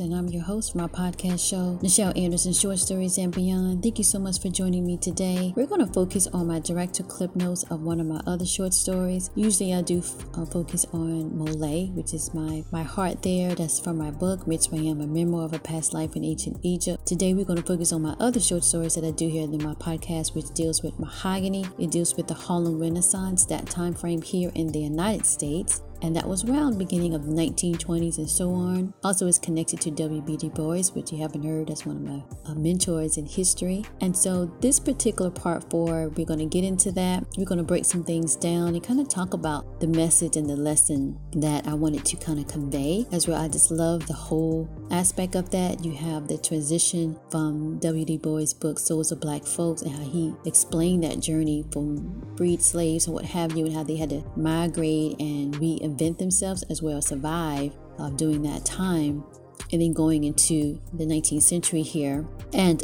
Anderson. I'm your host for my podcast show, Nichelle Anderson Short Stories and Beyond. Thank you so much for joining me today. We're going to focus on my director clip notes of one of my other short stories. Usually I do focus on Molay, which is my heart there. That's from my book, Mitzrayim, A Memoir of a Past Life in Ancient Egypt. Today we're going to focus on my other short stories that I do here in my podcast, which deals with mahogany. It deals with the Harlem Renaissance, that time frame here in the United States. And that was around the beginning of the 1920s and so on. Also, it's connected to W.E.B. Du Bois, which you haven't heard. That's one of my mentors in history. And so this particular part four, we're going to get into that. We're going to break some things down and kind of talk about the message and the lesson that I wanted to kind of convey as well. I just love the whole aspect of that. You have the transition from W.E.B. Du Bois' book, Souls of Black Folks, and how he explained that journey from freed slaves and what have you, and how they had to migrate and reinvent themselves as well as survive during that time, and then going into the 19th century here and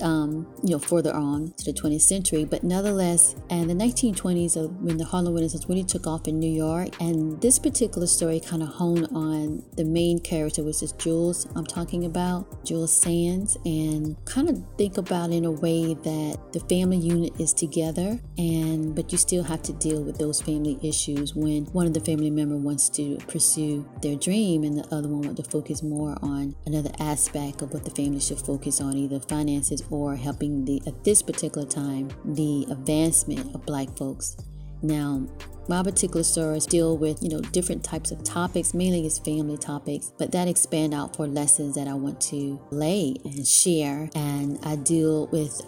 further on to the 20th century. But nonetheless, and the 1920s of when the Harlem Renaissance really took off in New York. And this particular story kind of honed on the main character, which is Jules. I'm talking about Jules Sands, and kind of think about in a way that the family unit is together, but you still have to deal with those family issues when one of the family members wants to pursue their dream and the other one wants to focus more on another aspect of what the family should focus on, either finances or helping at this particular time, the advancement of Black folks. Now, my particular stories deal with, different types of topics, mainly it's family topics, but that expand out for lessons that I want to lay and share. And I deal with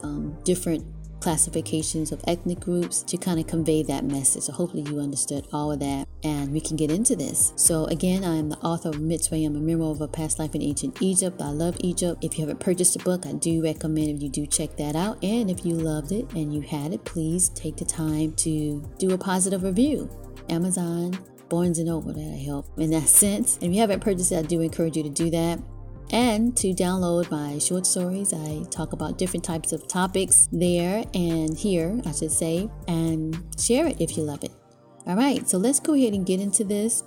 different classifications of ethnic groups to kind of convey that message. So hopefully you understood all of that, and we can get into this. So again, I am the author of Mitzrayim, A Memoir of a Past Life in Ancient Egypt. I love Egypt. If you haven't purchased the book, I do recommend if you do check that out. And if you loved it and you had it, please take the time to do a positive review. Amazon, Barnes & Noble, that'll help in that sense. And if you haven't purchased it, I do encourage you to do that. And to download my short stories, I talk about different types of topics there and here, I should say, and share it if you love it. All right, so let's go ahead and get into this.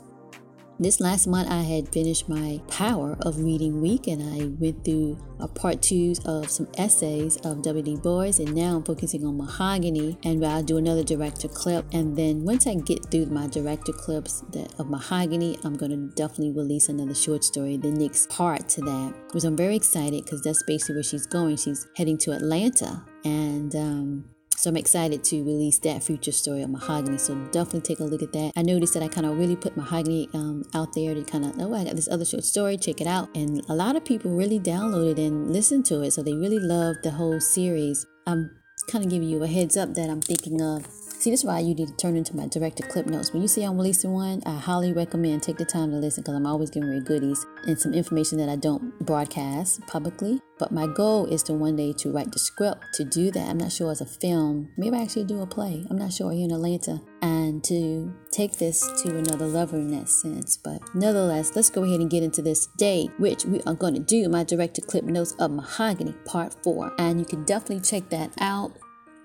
This last month, I had finished my Power of Reading week, and I went through part twos of some essays of W.E.B. Du Bois, and now I'm focusing on Mahogany, and I'll do another director clip. And then once I get through my director clips of Mahogany, I'm going to definitely release another short story, the next part to that, which I'm very excited because that's basically where she's going. She's heading to Atlanta, and so I'm excited to release that future story of Mahogany. So definitely take a look at that. I noticed that I kind of really put Mahogany out there to kind of, I got this other short story, check it out. And a lot of people really downloaded and listened to it. So they really loved the whole series. I'm kind of giving you a heads up that I'm thinking of. See, this is why you need to turn into my director clip notes. When you see I'm releasing one, I highly recommend take the time to listen, because I'm always giving away goodies and some information that I don't broadcast publicly. But my goal is to one day to write the script to do that. I'm not sure as a film. Maybe I actually do a play. I'm not sure, here in Atlanta. And to take this to another level in that sense. But nonetheless, let's go ahead and get into this day, which we are going to do my director clip notes of Mahogany Part 4. And you can definitely check that out.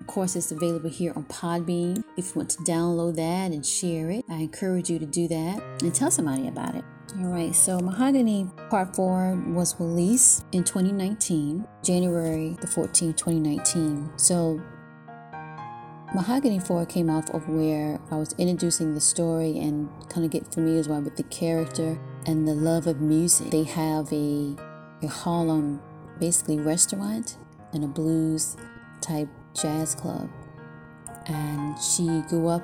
Of course, it's available here on Podbean. If you want to download that and share it, I encourage you to do that and tell somebody about it. All right, so Mahogany Part 4 was released in 2019, January the 14th, 2019. So Mahogany 4 came off of where I was introducing the story and kind of get familiar with the character and the love of music. They have a Harlem, basically, restaurant and a blues type jazz club, and she grew up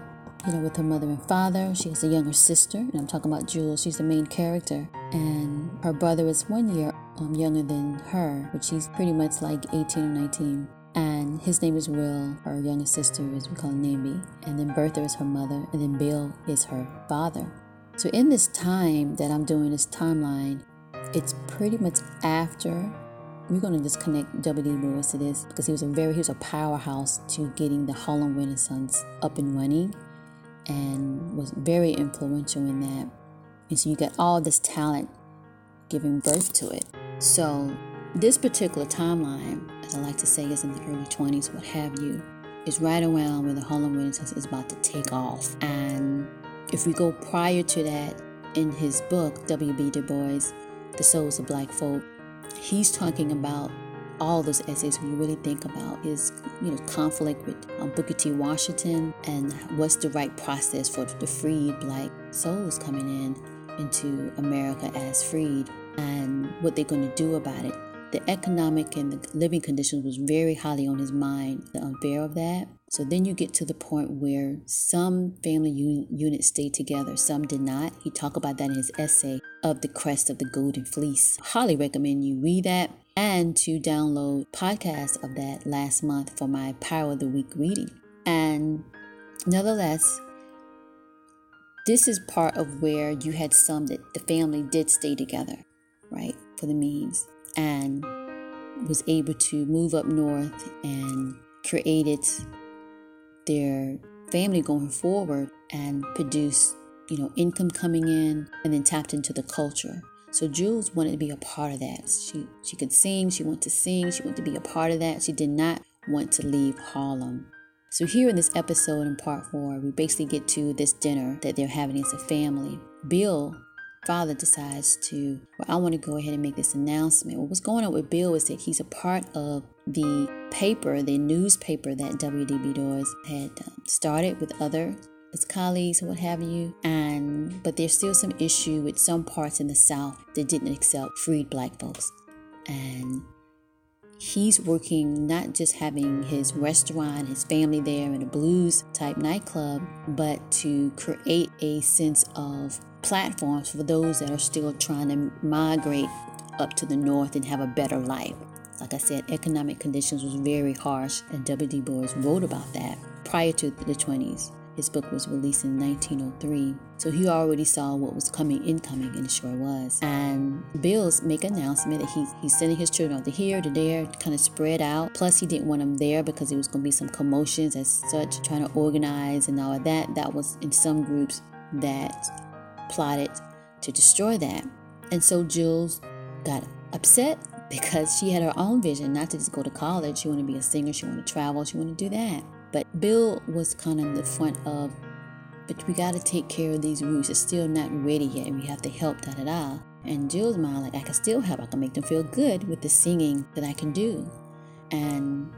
with her mother and father. She has a younger sister, and I'm talking about Jules. She's the main character, and her brother is 1 year younger than her, but she's pretty much like 18 or 19, and his name is Will. Her younger sister is, we call her Nambi, and then Bertha is her mother, and then Bill is her father. So in this time that I'm doing this timeline, it's pretty much after. We're going to just connect W.E.B. Du Bois to this, because he was a powerhouse to getting the Harlem Renaissance up and running, and was very influential in that. And so you got all this talent giving birth to it. So this particular timeline, as I like to say, is in the early 20s, what have you, is right around where the Harlem Renaissance is about to take off. And if we go prior to that, in his book, W.E.B. Du Bois, The Souls of Black Folk, he's talking about all those essays, when you really think about, is, you know, conflict with Booker T. Washington and what's the right process for the freed black souls coming into America as freed, and what they're going to do about it. The economic and the living conditions was very highly on his mind, the unfair of that. So then you get to the point where some family units stayed together, some did not. He talked about that in his essay, Of the Crest of the Golden Fleece. Highly recommend you read that and to download podcasts of that last month for my Power of the Week reading. And nonetheless, this is part of where you had some that the family did stay together, right, for the means, and was able to move up north and created their family going forward and produced, you know, income coming in, and then tapped into the culture. So Jules wanted to be a part of that. She could sing, she wanted to sing, she wanted to be a part of that. She did not want to leave Harlem. So here in this episode in part 4, we basically get to this dinner that they're having as a family. Bill, father, decides to, well, I want to go ahead and make this announcement. Well, what's going on with Bill is that he's a part of the paper, the newspaper that W.E.B. Du Bois had started with other his colleagues and what have you, but there's still some issue with some parts in the South that didn't accept freed black folks. And he's working, not just having his restaurant, his family there in a blues type nightclub, but to create a sense of platforms for those that are still trying to migrate up to the North and have a better life. Like I said, economic conditions was very harsh, and W.E.B. Du Bois wrote about that prior to the 20s. His book was released in 1903, so he already saw what was incoming, and it sure was. And Bill's make an announcement that he's sending his children out to here, to there, kind of spread out. Plus, he didn't want them there because it was going to be some commotions as such, trying to organize and all of that. That was in some groups that plotted to destroy that. And so Jules got upset because she had her own vision, not to just go to college. She wanted to be a singer. She wanted to travel. She wanted to do that. But Bill was kind of in the front of, but we got to take care of these roots. It's still not ready yet, and we have to help, da-da-da. And Jill's mind, like, I can still help. I can make them feel good with the singing that I can do. And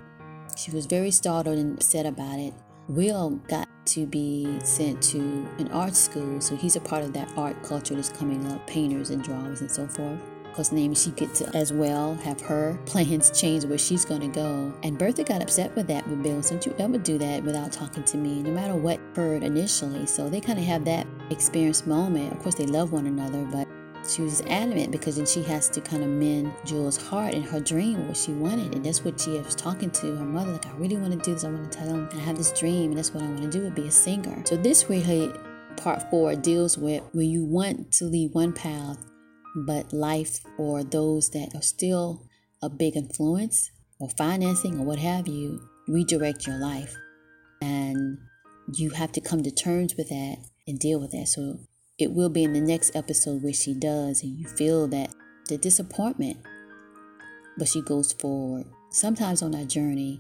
she was very startled and upset about it. Will got to be sent to an art school, so he's a part of that art culture that's coming up, painters and drawers and so forth. Because maybe she gets to as well have her plans change where she's going to go. And Bertha got upset with that with Bill. Don't you ever do that without talking to me, no matter what occurred initially. So they kind of have that experience moment. Of course, they love one another, but she was adamant because then she has to kind of mend Jules' heart and her dream, what she wanted. And that's what she was talking to her mother. Like, I really want to do this. I want to tell him I have this dream, and that's what I want to do, would be a singer. So this really, part 4 deals with where you want to leave one path, but life or those that are still a big influence or financing or what have you, redirect your life. And you have to come to terms with that and deal with that. So it will be in the next episode where she does, and you feel that the disappointment, but she goes forward. Sometimes on our journey,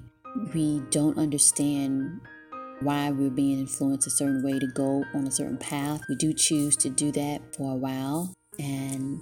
we don't understand why we're being influenced a certain way to go on a certain path. We do choose to do that for a while. And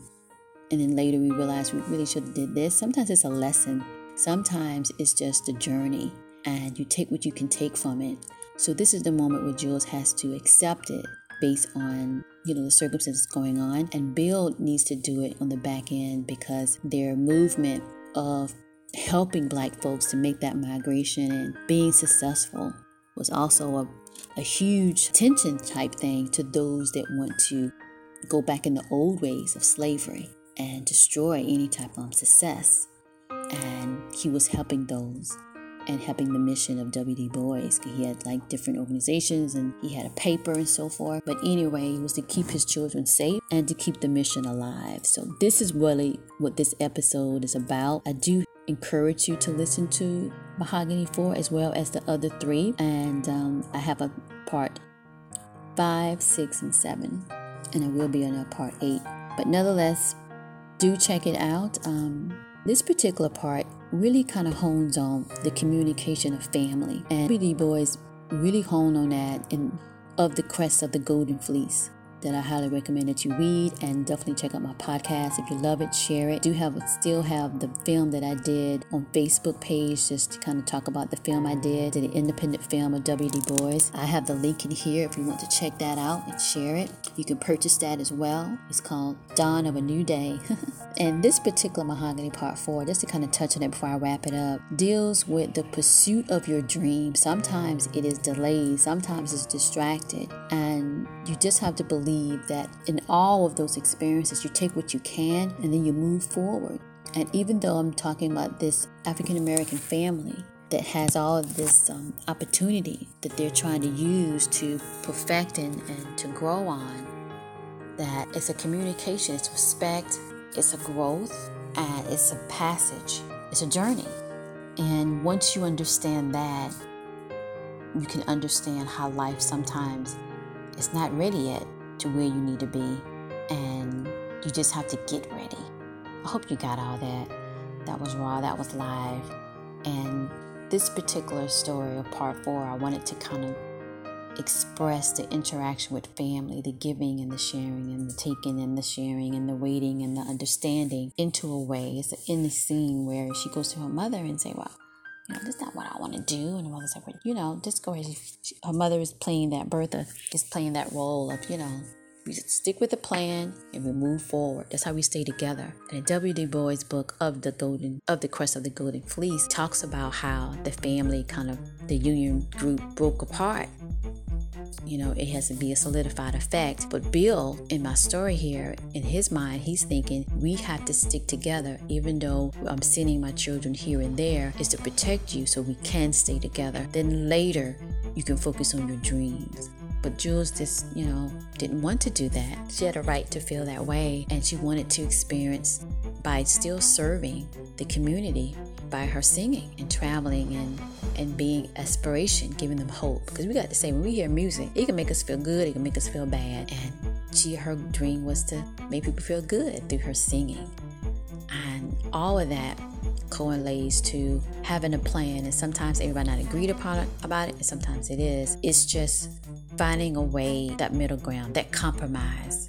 then later we realize we really should have did this. Sometimes it's a lesson. Sometimes it's just a journey, and you take what you can take from it. So this is the moment where Jules has to accept it based on, you know, the circumstances going on. And Bill needs to do it on the back end because their movement of helping black folks to make that migration and being successful was also a huge tension type thing to those that want to go back in the old ways of slavery and destroy any type of success. And he was helping those and helping the mission of W.E.B. Du Bois. He had like different organizations, and he had a paper and so forth. But anyway, it was to keep his children safe and to keep the mission alive. So this is really what this episode is about. I do encourage you to listen to Mahogany 4 as well as the other 3. And I have a part 5, 6, and 7. And I will be on a part 8. But nonetheless, do check it out. This particular part really kind of hones on the communication of family. And W.E.B. Du Bois really honed on that in Of the Crest of the Golden Fleece. that I highly recommend that you read, and definitely check out my podcast. If you love it, share it. Still have the film that I did on Facebook page, just to kind of talk about the film I did, the independent film of W.E.B. Du Bois. I have the link in here if you want to check that out and share it. You can purchase that as well. It's called Dawn of a New Day. And this particular Mahogany Part 4, just to kind of touch on it before I wrap it up, deals with the pursuit of your dream. Sometimes it is delayed, sometimes it's distracted, and you just have to believe that in all of those experiences, you take what you can and then you move forward. And even though I'm talking about this African-American family that has all of this opportunity that they're trying to use to perfect and to grow on, that it's a communication, it's respect, it's a growth, and it's a passage, it's a journey. And once you understand that, you can understand how life sometimes is not ready yet to where you need to be, and you just have to get ready. I hope you got all that. That was raw, that was live. And this particular story of Part 4, I wanted to kind of express the interaction with family, the giving and the sharing and the taking and the sharing and the waiting and the understanding into a way. It's in the scene where she goes to her mother and say, well, you know, that's not what I want to do. And her mother's like, well, you know, just go ahead. Her mother is playing that, Bertha is playing that role of, you know, we stick with the plan and we move forward. That's how we stay together. And W.E.B. Du Bois' book Of the Crest of the Golden Fleece talks about how the family kind of, the union group broke apart. You know, it has to be a solidified effect. But Bill, in my story here, in his mind, he's thinking we have to stick together, even though I'm sending my children here and there, is to protect you so we can stay together. Then later, you can focus on your dreams. But Jules just, you know, didn't want to do that. She had a right to feel that way, and she wanted to experience by still serving the community, by her singing and traveling and being aspiration, giving them hope. Because we got to say, when we hear music, it can make us feel good, it can make us feel bad. And her dream was to make people feel good through her singing. And all of that correlates to having a plan, and sometimes everybody not agreed upon about it, and sometimes it is. It's just finding a way, that middle ground, that compromise.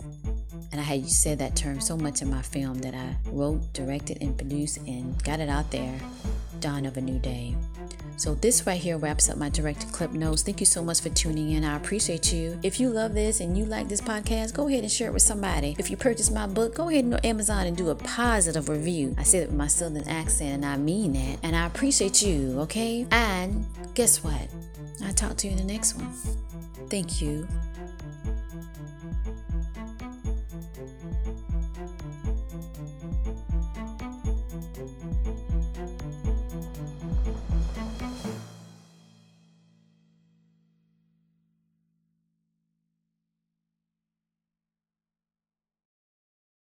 And I had said that term so much in my film that I wrote, directed, and produced, and got it out there, Dawn of a New Day. So this right here wraps up my directed clip notes. Thank you so much for tuning in. I appreciate you. If you love this and you like this podcast, go ahead and share it with somebody. If you purchase my book, go ahead and go to Amazon and do a positive review. I said it with my southern accent, and I mean that. And I appreciate you, okay? And guess what? I'll talk to you in the next one. Thank you.